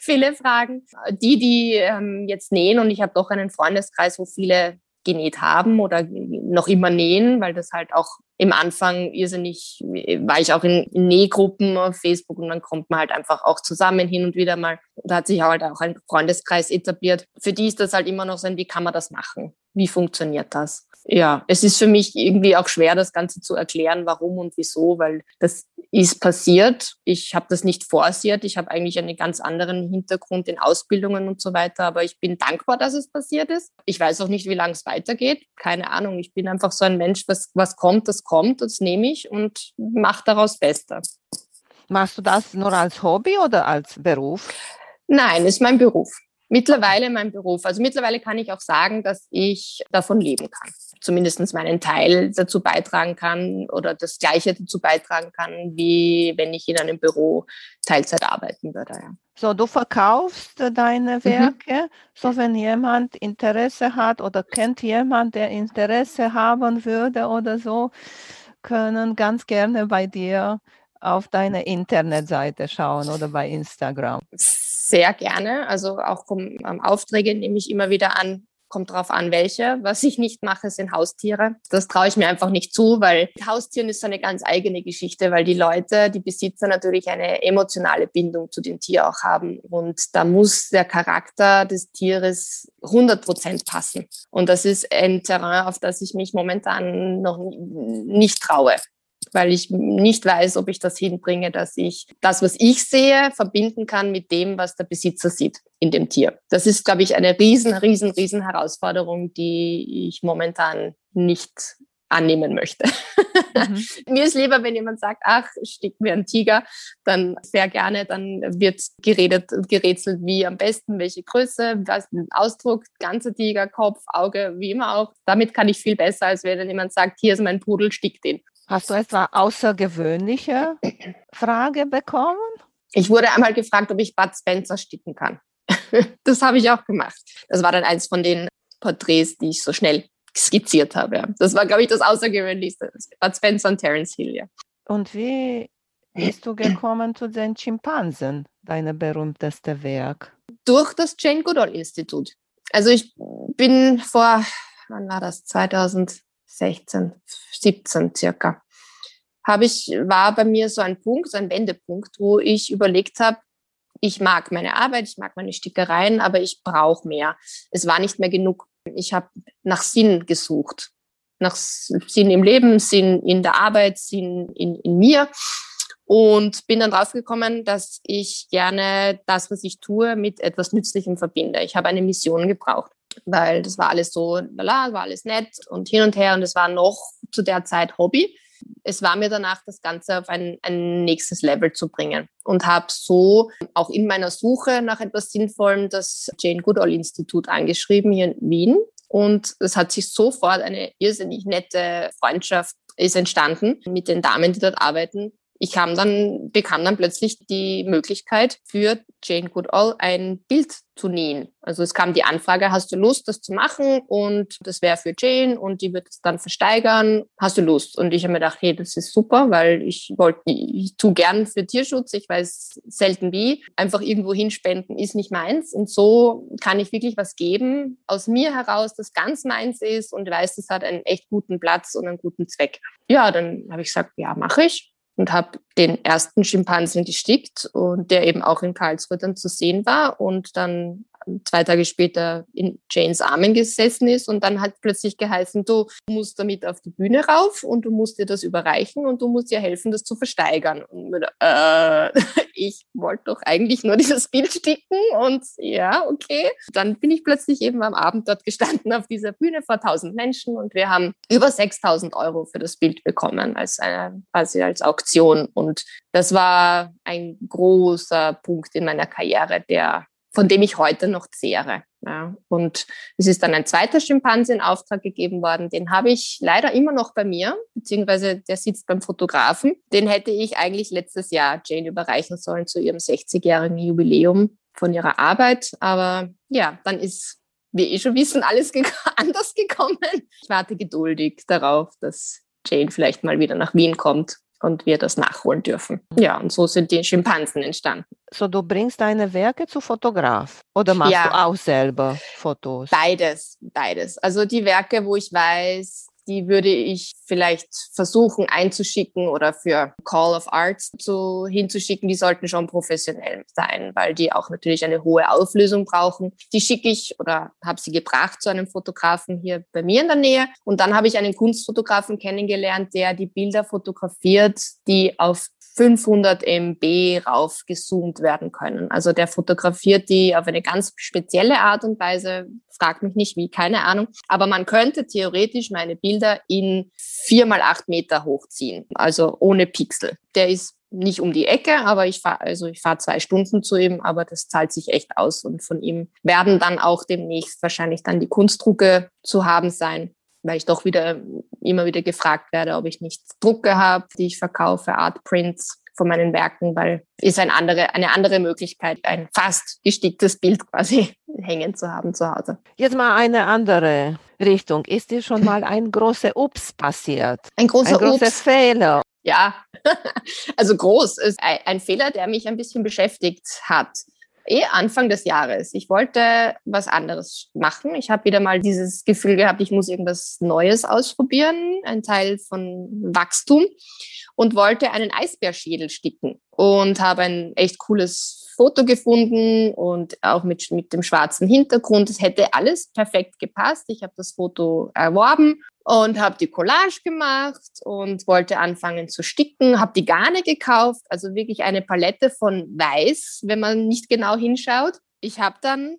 viele Fragen. Die, die ähm, jetzt nähen, und ich habe doch einen Freundeskreis, wo viele genäht haben oder noch immer nähen, weil das halt auch im Anfang irrsinnig, war ich auch in Nähgruppen auf Facebook und dann kommt man halt einfach auch zusammen hin und wieder mal. Da hat sich halt auch ein Freundeskreis etabliert. Für die ist das halt immer noch so ein, wie kann man das machen? Wie funktioniert das? Ja, es ist für mich irgendwie auch schwer, das Ganze zu erklären, warum und wieso, weil das ist passiert. Ich habe das nicht forciert. Ich habe eigentlich einen ganz anderen Hintergrund in Ausbildungen und so weiter, aber ich bin dankbar, dass es passiert ist. Ich weiß auch nicht, wie lange es weitergeht. Keine Ahnung. Ich bin einfach so ein Mensch, was, was kommt, das kommt, das nehme ich und mache daraus Beste. Machst du das nur als Hobby oder als Beruf? Nein, ist mein Beruf. Mittlerweile mein Beruf. Also mittlerweile kann ich auch sagen, dass ich davon leben kann. Zumindest meinen Teil dazu beitragen kann oder das Gleiche dazu beitragen kann, wie wenn ich in einem Büro Teilzeit arbeiten würde. Ja. So, du verkaufst deine Werke. Mhm. So, wenn jemand Interesse hat oder kennt jemand, der Interesse haben würde oder so, können ganz gerne bei dir auf deine Internetseite schauen oder bei Instagram. Sehr gerne. Also auch um, Aufträge nehme ich immer wieder an. Kommt drauf an, welche. Was ich nicht mache, sind Haustiere. Das traue ich mir einfach nicht zu, weil Haustieren ist eine ganz eigene Geschichte, weil die Leute, die Besitzer natürlich eine emotionale Bindung zu dem Tier auch haben. Und da muss der Charakter des Tieres hundert Prozent passen. Und das ist ein Terrain, auf das ich mich momentan noch nicht traue, weil ich nicht weiß, ob ich das hinbringe, dass ich das, was ich sehe, verbinden kann mit dem, was der Besitzer sieht in dem Tier. Das ist, glaube ich, eine riesen, riesen, riesen Herausforderung, die ich momentan nicht annehmen möchte. Mhm. Mir ist lieber, wenn jemand sagt, ach, stick mir einen Tiger, dann sehr gerne, dann wird geredet und gerätselt, wie am besten, welche Größe, was Ausdruck, ganzer Tiger, Kopf, Auge, wie immer auch. Damit kann ich viel besser, als wenn dann jemand sagt, hier ist mein Pudel, stick den. Hast du etwa außergewöhnliche Frage bekommen? Ich wurde einmal gefragt, ob ich Bud Spencer sticken kann. Das habe ich auch gemacht. Das war dann eins von den Porträts, die ich so schnell skizziert habe. Ja. Das war, glaube ich, das Außergewöhnlichste. Bud Spencer und Terence Hill, ja. Und wie bist du gekommen zu den Schimpansen, dein berühmtestes Werk? Durch das Jane Goodall-Institut. Also ich bin vor, wann war das, zweitausendsechzehn, siebzehn circa, habe ich, war bei mir so ein Punkt, so ein Wendepunkt, wo ich überlegt habe, ich mag meine Arbeit, ich mag meine Stickereien, aber ich brauche mehr. Es war nicht mehr genug. Ich habe nach Sinn gesucht, nach Sinn im Leben, Sinn in der Arbeit, Sinn in, in mir und bin dann draufgekommen, dass ich gerne das, was ich tue, mit etwas Nützlichem verbinde. Ich habe eine Mission gebraucht, weil das war alles so, lala, war alles nett und hin und her und es war noch zu der Zeit Hobby. Es war mir danach, das Ganze auf ein, ein nächstes Level zu bringen und habe so auch in meiner Suche nach etwas Sinnvollem das Jane Goodall-Institut angeschrieben hier in Wien und es hat sich sofort eine irrsinnig nette Freundschaft ist entstanden mit den Damen, die dort arbeiten, ich kam dann, bekam dann plötzlich die Möglichkeit, für Jane Goodall ein Bild zu nähen. Also es kam die Anfrage, hast du Lust, das zu machen? Und das wäre für Jane und die wird es dann versteigern. Hast du Lust? Und ich habe mir gedacht, hey, das ist super, weil ich wollte, ich tue gern für Tierschutz, ich weiß selten wie. Einfach irgendwo hinspenden ist nicht meins. Und so kann ich wirklich was geben aus mir heraus, das ganz meins ist und weiß, es hat einen echt guten Platz und einen guten Zweck. Ja, dann habe ich gesagt, ja, mache ich. Und habe den ersten Schimpansen gestickt und der eben auch in Karlsruhe dann zu sehen war und dann zwei Tage später in Janes Armen gesessen ist und dann hat plötzlich geheißen, du musst damit auf die Bühne rauf und du musst dir das überreichen und du musst dir helfen, das zu versteigern. Und mir da, äh, ich wollte doch eigentlich nur dieses Bild sticken und ja, okay. Dann bin ich plötzlich eben am Abend dort gestanden auf dieser Bühne vor tausend Menschen und wir haben über sechstausend Euro für das Bild bekommen als eine, quasi als Auktion. Und das war ein großer Punkt in meiner Karriere, der, von dem ich heute noch zehre. Ja. Und es ist dann ein zweiter Schimpanse in Auftrag gegeben worden. Den habe ich leider immer noch bei mir, beziehungsweise der sitzt beim Fotografen. Den hätte ich eigentlich letztes Jahr Jane überreichen sollen zu ihrem sechzigjährigen Jubiläum von ihrer Arbeit. Aber ja, dann ist, wie eh schon wissen, alles ge- anders gekommen. Ich warte geduldig darauf, dass Jane vielleicht mal wieder nach Wien kommt. Und wir das nachholen dürfen. Ja, und so sind die Schimpansen entstanden. So, du bringst deine Werke zu Fotograf oder machst ja. du auch selber Fotos? Beides, beides. Also die Werke, wo ich weiß, die würde ich vielleicht versuchen einzuschicken oder für Call of Arts zu, hinzuschicken. Die sollten schon professionell sein, weil die auch natürlich eine hohe Auflösung brauchen. Die schicke ich oder habe sie gebracht zu einem Fotografen hier bei mir in der Nähe. Und dann habe ich einen Kunstfotografen kennengelernt, der die Bilder fotografiert, die auf fünfhundert Megabyte raufgezoomt werden können. Also der fotografiert die auf eine ganz spezielle Art und Weise. Frag mich nicht wie, keine Ahnung. Aber man könnte theoretisch meine Bilder in vier mal acht Meter hochziehen, also ohne Pixel. Der ist nicht um die Ecke, aber ich fahre also ich fahre zwei Stunden zu ihm, aber das zahlt sich echt aus. Und von ihm werden dann auch demnächst wahrscheinlich dann die Kunstdrucke zu haben sein, weil ich doch wieder immer wieder gefragt werde, ob ich nicht Drucke habe, die ich verkaufe, Artprints von meinen Werken, weil ist eine andere, eine andere Möglichkeit, ein fast gesticktes Bild quasi hängen zu haben zu Hause. Jetzt mal eine andere Richtung. Ist dir schon mal ein großer Ups passiert? Ein großer, ein großer Ups. Fehler? Ja, also groß ist ein Fehler, der mich ein bisschen beschäftigt hat. Eh Anfang des Jahres. Ich wollte was anderes machen. Ich habe wieder mal dieses Gefühl gehabt, ich muss irgendwas Neues ausprobieren, ein Teil von Wachstum und wollte einen Eisbärschädel sticken und habe ein echt cooles Foto gefunden und auch mit, mit dem schwarzen Hintergrund. Es hätte alles perfekt gepasst. Ich habe das Foto erworben und habe die Collage gemacht und wollte anfangen zu sticken, habe die Garne gekauft, also wirklich eine Palette von Weiß, wenn man nicht genau hinschaut. Ich habe dann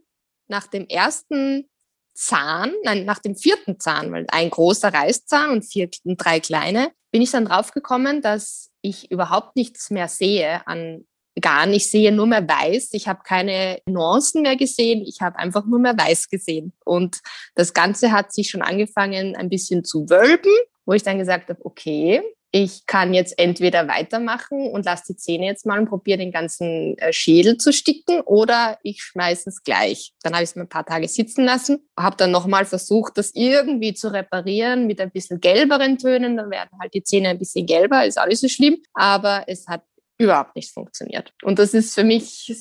nach dem ersten Zahn, nein, nach dem vierten Zahn, weil ein großer Reißzahn und, vier, und drei kleine, bin ich dann draufgekommen, dass ich überhaupt nichts mehr sehe an gar nicht, ich sehe nur mehr weiß, ich habe keine Nuancen mehr gesehen, ich habe einfach nur mehr weiß gesehen. Und das Ganze hat sich schon angefangen ein bisschen zu wölben, wo ich dann gesagt habe, okay, ich kann jetzt entweder weitermachen und lasse die Zähne jetzt mal und probiere den ganzen Schädel zu sticken oder ich schmeiße es gleich. Dann habe ich es mir ein paar Tage sitzen lassen, habe dann nochmal versucht, das irgendwie zu reparieren mit ein bisschen gelberen Tönen, dann werden halt die Zähne ein bisschen gelber, ist auch nicht so schlimm, aber es hat überhaupt nicht funktioniert. Und das ist für mich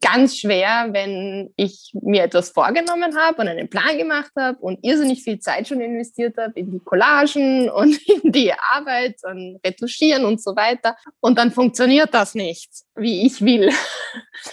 ganz schwer, wenn ich mir etwas vorgenommen habe und einen Plan gemacht habe und irrsinnig viel Zeit schon investiert habe in die Collagen und in die Arbeit und Retuschieren und so weiter. Und dann funktioniert das nicht, wie ich will.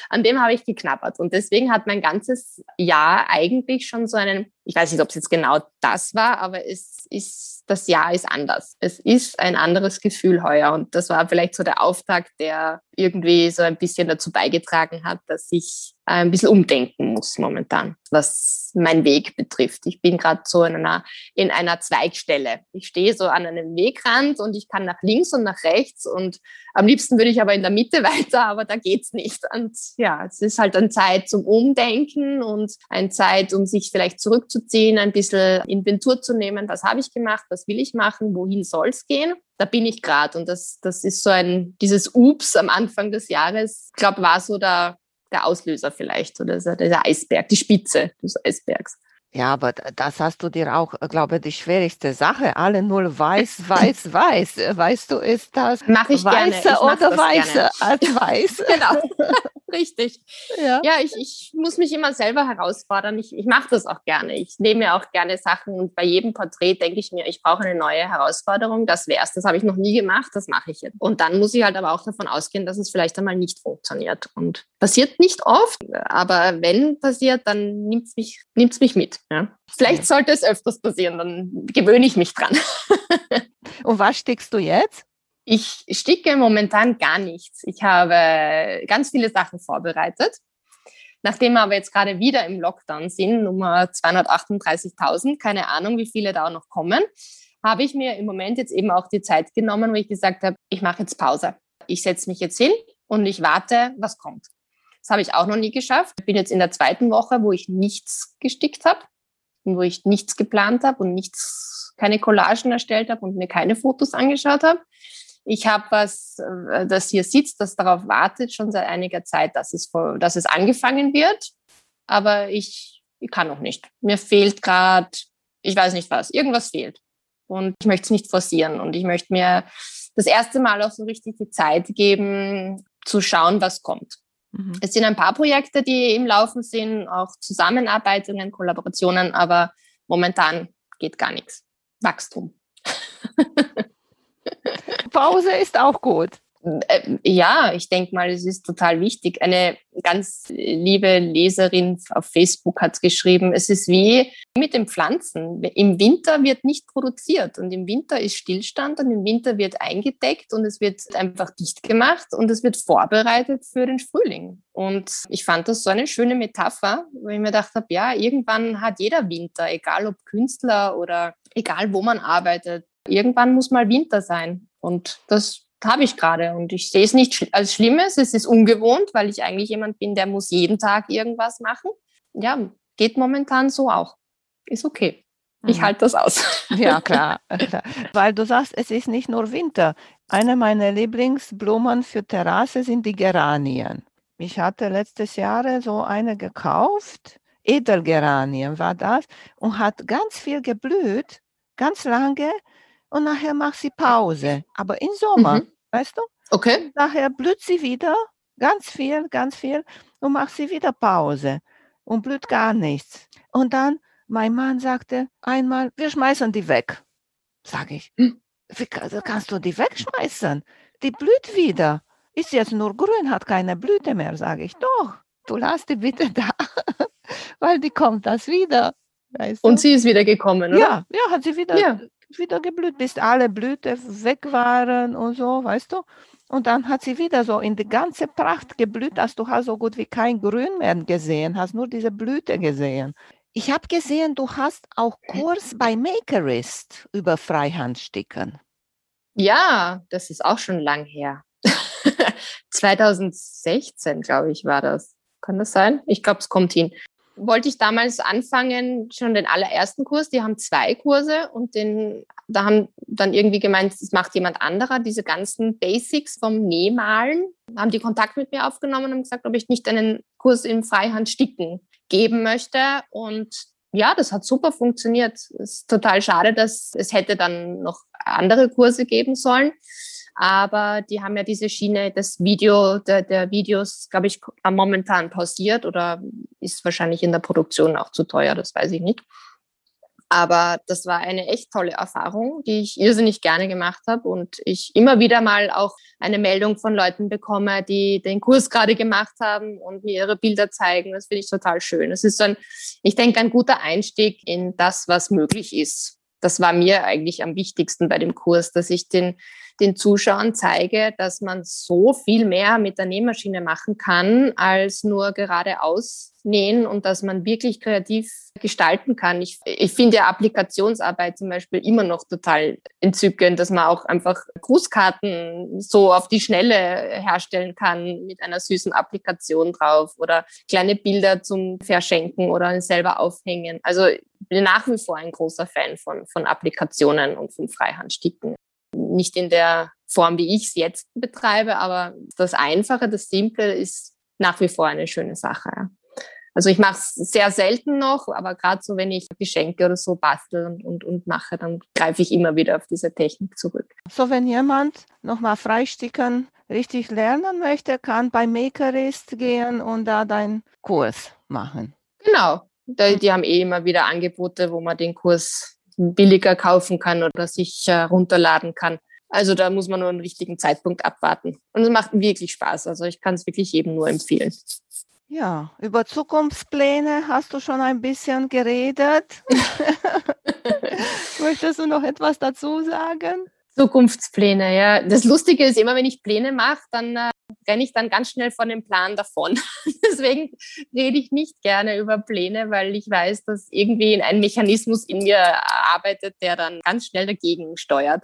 An dem habe ich geknabbert. Und deswegen hat mein ganzes Jahr eigentlich schon so einen, ich weiß nicht, ob es jetzt genau das war, aber es ist, das Jahr ist anders. Es ist ein anderes Gefühl heuer. Und das war vielleicht so der Auftakt, der irgendwie so ein bisschen dazu beigetragen hat, dass ich ein bisschen umdenken muss momentan, was meinen Weg betrifft. Ich bin gerade so in einer, in einer Zweigstelle. Ich stehe so an einem Wegrand und ich kann nach links und nach rechts. Und am liebsten würde ich aber in der Mitte weiter, aber da geht's nicht. Und ja, es ist halt eine Zeit zum Umdenken und eine Zeit, um sich vielleicht zurückzuziehen, ein bisschen Inventur zu nehmen. Was habe ich gemacht? was will ich machen, wohin soll es gehen? Da bin ich gerade. Und das, das ist so ein, dieses Ups am Anfang des Jahres, ich glaube, war so der, der Auslöser vielleicht oder so, der Eisberg, die Spitze des Eisbergs. Ja, aber das hast du dir auch, glaube ich, die schwierigste Sache. Alle nur weiß, weiß, weiß. Weißt du, ist das Mach ich weiße gerne. Ich oder das weiße gerne. Als weiß? Genau, richtig. Ja, ja ich, ich muss mich immer selber herausfordern. Ich, ich mache das auch gerne. Ich nehme mir auch gerne Sachen und bei jedem Porträt denke ich mir, ich brauche eine neue Herausforderung. Das wär's. Das habe ich noch nie gemacht. Das mache ich jetzt. Und dann muss ich halt aber auch davon ausgehen, dass es vielleicht einmal nicht funktioniert. Und passiert nicht oft, aber wenn passiert, dann nimmt's mich, nimmt's mich mit. Ja. Vielleicht sollte es öfters passieren, dann gewöhne ich mich dran. Und was stickst du jetzt? Ich sticke momentan gar nichts. Ich habe ganz viele Sachen vorbereitet. Nachdem wir aber jetzt gerade wieder im Lockdown sind, Nummer zweihundertachtunddreißigtausend, keine Ahnung, wie viele da auch noch kommen, habe ich mir im Moment jetzt eben auch die Zeit genommen, wo ich gesagt habe, ich mache jetzt Pause. Ich setze mich jetzt hin und ich warte, was kommt. Das habe ich auch noch nie geschafft. Ich bin jetzt in der zweiten Woche, wo ich nichts gestickt habe und wo ich nichts geplant habe und nichts, keine Collagen erstellt habe und mir keine Fotos angeschaut habe. Ich habe was, das hier sitzt, das darauf wartet, schon seit einiger Zeit, dass es, dass es angefangen wird. Aber ich, ich kann noch nicht. Mir fehlt gerade, ich weiß nicht was, irgendwas fehlt. Und ich möchte es nicht forcieren. Und ich möchte mir das erste Mal auch so richtig die Zeit geben, zu schauen, was kommt. Es sind ein paar Projekte, die im Laufen sind, auch Zusammenarbeitungen, Kollaborationen, aber momentan geht gar nichts. Wachstum. Pause ist auch gut. Ja, ich denke mal, es ist total wichtig. Eine ganz liebe Leserin auf Facebook hat geschrieben, es ist wie mit den Pflanzen. Im Winter wird nicht produziert und im Winter ist Stillstand und im Winter wird eingedeckt und es wird einfach dicht gemacht und es wird vorbereitet für den Frühling. Und ich fand das so eine schöne Metapher, weil ich mir gedacht habe, ja, irgendwann hat jeder Winter, egal ob Künstler oder egal wo man arbeitet, irgendwann muss mal Winter sein und das habe ich gerade und ich sehe es nicht als Schlimmes, es ist ungewohnt, weil ich eigentlich jemand bin, der muss jeden Tag irgendwas machen. Ja, geht momentan so auch. Ist okay. Ich mhm. halte das aus. Ja, klar, klar. Weil du sagst, es ist nicht nur Winter. Eine meiner Lieblingsblumen für Terrasse sind die Geranien. Ich hatte letztes Jahr so eine gekauft, Edelgeranien war das und hat ganz viel geblüht, ganz lange. Und nachher macht sie Pause, aber im Sommer, mhm. weißt du? Okay. Und nachher blüht sie wieder, ganz viel, ganz viel, und macht sie wieder Pause und blüht gar nichts. Und dann, mein Mann sagte einmal, wir schmeißen die weg. Sag ich, hm. wie kannst du die wegschmeißen? Die blüht wieder, ist jetzt nur grün, hat keine Blüte mehr, sage ich. Doch, du lass die bitte da, weil die kommt das wieder. Weißt und du? Sie ist wieder gekommen, oder? Ja, ja hat sie wieder ja. wieder geblüht, bis alle Blüten weg waren und so, weißt du? Und dann hat sie wieder so in die ganze Pracht geblüht, dass du hast so gut wie kein Grün mehr gesehen hast, nur diese Blüte gesehen. Ich habe gesehen, du hast auch Kurs bei Makerist über Freihandsticken. Ja, das ist auch schon lang her. zweitausendsechzehn, glaube ich, war das. Kann das sein? Ich glaube, es kommt hin. Wollte ich damals anfangen, schon den allerersten Kurs, die haben zwei Kurse und den, da haben dann irgendwie gemeint, das macht jemand anderer, diese ganzen Basics vom Nähmalen, haben die Kontakt mit mir aufgenommen und haben gesagt, ob ich nicht einen Kurs im Freihandsticken geben möchte und ja, das hat super funktioniert, ist total schade, dass es hätte dann noch andere Kurse geben sollen. Aber die haben ja diese Schiene, das Video, der, der Videos, glaube ich, momentan pausiert oder ist wahrscheinlich in der Produktion auch zu teuer, das weiß ich nicht. Aber das war eine echt tolle Erfahrung, die ich irrsinnig gerne gemacht habe und ich immer wieder mal auch eine Meldung von Leuten bekomme, die den Kurs gerade gemacht haben und mir ihre Bilder zeigen. Das finde ich total schön. Es ist so ein, ich denke, ein guter Einstieg in das, was möglich ist. Das war mir eigentlich am wichtigsten bei dem Kurs, dass ich den den Zuschauern zeige, dass man so viel mehr mit der Nähmaschine machen kann, als nur geradeaus nähen und dass man wirklich kreativ gestalten kann. Ich, ich finde ja Applikationsarbeit zum Beispiel immer noch total entzückend, dass man auch einfach Grußkarten so auf die Schnelle herstellen kann mit einer süßen Applikation drauf oder kleine Bilder zum Verschenken oder selber aufhängen. Also ich bin nach wie vor ein großer Fan von, von Applikationen und von Freihandsticken. Nicht in der Form, wie ich es jetzt betreibe, aber das Einfache, das Simple ist nach wie vor eine schöne Sache. Ja. Also ich mache es sehr selten noch, aber gerade so, wenn ich Geschenke oder so bastel und, und, und mache, dann greife ich immer wieder auf diese Technik zurück. So, wenn jemand nochmal Freisticken richtig lernen möchte, kann bei Makerist gehen und da deinen Kurs machen. Genau, die haben eh immer wieder Angebote, wo man den Kurs billiger kaufen kann oder sich runterladen kann. Also da muss man nur einen richtigen Zeitpunkt abwarten. Und es macht wirklich Spaß. Also ich kann es wirklich jedem nur empfehlen. Ja, über Zukunftspläne hast du schon ein bisschen geredet. Möchtest du noch etwas dazu sagen? Zukunftspläne, ja. Das Lustige ist, immer wenn ich Pläne mache, dann äh, renne ich dann ganz schnell von dem Plan davon. Deswegen rede ich nicht gerne über Pläne, weil ich weiß, dass irgendwie ein Mechanismus in mir arbeitet, der dann ganz schnell dagegen steuert.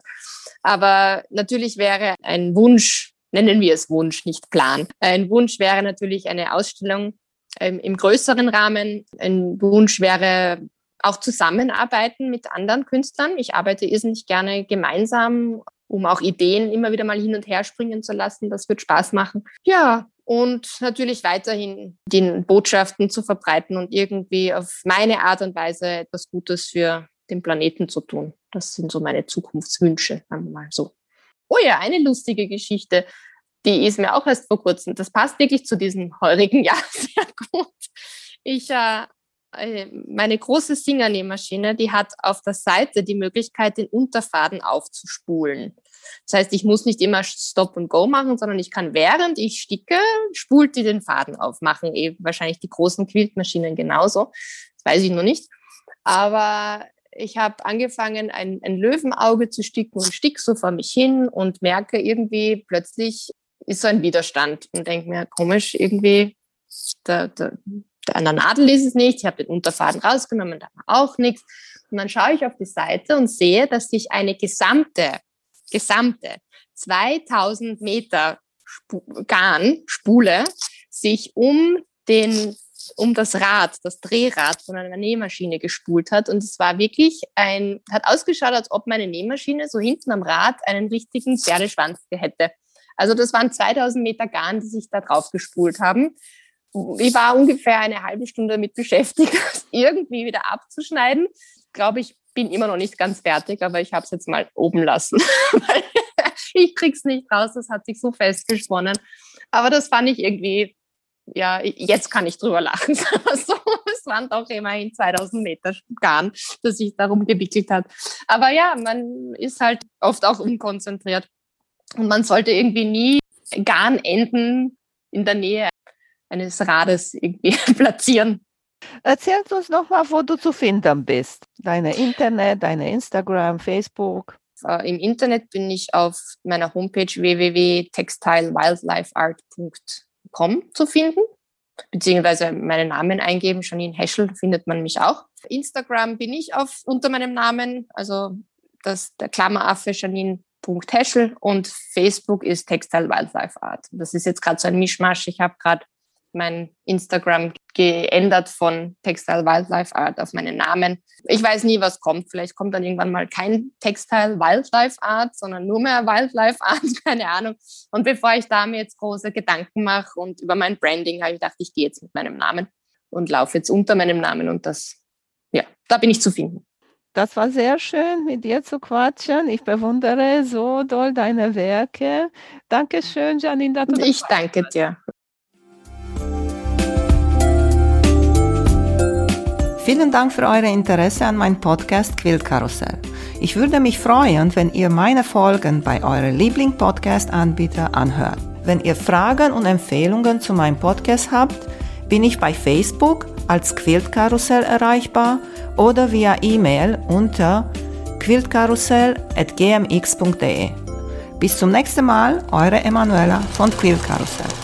Aber natürlich wäre ein Wunsch, nennen wir es Wunsch, nicht Plan. Ein Wunsch wäre natürlich eine Ausstellung ähm, im größeren Rahmen. Ein Wunsch wäre auch zusammenarbeiten mit anderen Künstlern. Ich arbeite irrsinnig gerne gemeinsam, um auch Ideen immer wieder mal hin und her springen zu lassen. Das wird Spaß machen. Ja, und natürlich weiterhin den Botschaften zu verbreiten und irgendwie auf meine Art und Weise etwas Gutes für den Planeten zu tun. Das sind so meine Zukunftswünsche, sagen wir mal so. Oh ja, eine lustige Geschichte, die ist mir auch erst vor kurzem, das passt wirklich zu diesem heurigen Jahr sehr gut. Ich äh, Meine große Singer-Nähmaschine, die hat auf der Seite die Möglichkeit, den Unterfaden aufzuspulen. Das heißt, ich muss nicht immer Stop and Go machen, sondern ich kann, während ich sticke, spult die den Faden auf, machen eben wahrscheinlich die großen Quiltmaschinen genauso. Das weiß ich noch nicht. Aber ich habe angefangen, ein, ein Löwenauge zu sticken und stick so vor mich hin und merke irgendwie, plötzlich ist so ein Widerstand und denke mir, komisch, irgendwie, da, da, an der Nadel ist es nichts, ich habe den Unterfaden rausgenommen, da war auch nichts. Und dann schaue ich auf die Seite und sehe, dass sich eine gesamte, gesamte zweitausend Meter Sp- Garn, Spule, sich um, den, um das Rad, das Drehrad von einer Nähmaschine gespult hat. Und es war wirklich ein, hat ausgeschaut, als ob meine Nähmaschine so hinten am Rad einen richtigen Pferdeschwanz hätte. Also das waren zweitausend Meter Garn, die sich da drauf gespult haben. Ich war ungefähr eine halbe Stunde damit beschäftigt, das irgendwie wieder abzuschneiden. Ich glaube, ich bin immer noch nicht ganz fertig, aber ich habe es jetzt mal oben lassen. Ich krieg's nicht raus, das hat sich so festgesponnen. Aber das fand ich irgendwie, ja, jetzt kann ich drüber lachen. So, es waren doch immerhin zweitausend Meter Garn, das sich darum gewickelt hat. Aber ja, man ist halt oft auch unkonzentriert. Und man sollte irgendwie nie Garnenden in der Nähe eines Rades irgendwie platzieren. Erzähl uns nochmal, wo du zu finden bist. Deine Internet, deine Instagram, Facebook. Äh, Im Internet bin ich auf meiner Homepage w w w punkt textile wildlife art punkt com zu finden, beziehungsweise meinen Namen eingeben, Janine Heschel, findet man mich auch. Instagram bin ich auf unter meinem Namen, also das, der Klammeraffe Janine Heschel, und Facebook ist Textile Wildlife Art. Das ist jetzt gerade so ein Mischmasch. Ich habe gerade mein Instagram geändert von Textile Wildlife Art auf meinen Namen. Ich weiß nie, was kommt. Vielleicht kommt dann irgendwann mal kein Textile Wildlife Art, sondern nur mehr Wildlife Art, keine Ahnung. Und bevor ich da mir jetzt große Gedanken mache und über mein Branding, habe ich gedacht, ich gehe jetzt mit meinem Namen und laufe jetzt unter meinem Namen, und das, ja, da bin ich zu finden. Das war sehr schön, mit dir zu quatschen. Ich bewundere so doll deine Werke. Dankeschön, Janine, dass du Ich danke dir. Vielen Dank für euer Interesse an meinem Podcast Quiltkarussell. Ich würde mich freuen, wenn ihr meine Folgen bei eurem Liebling-Podcast-Anbieter anhört. Wenn ihr Fragen und Empfehlungen zu meinem Podcast habt, bin ich bei Facebook als Quiltkarussell erreichbar oder via E-Mail unter quiltkarussell at g m x punkt d e. Bis zum nächsten Mal, eure Emanuela von Quiltkarussell.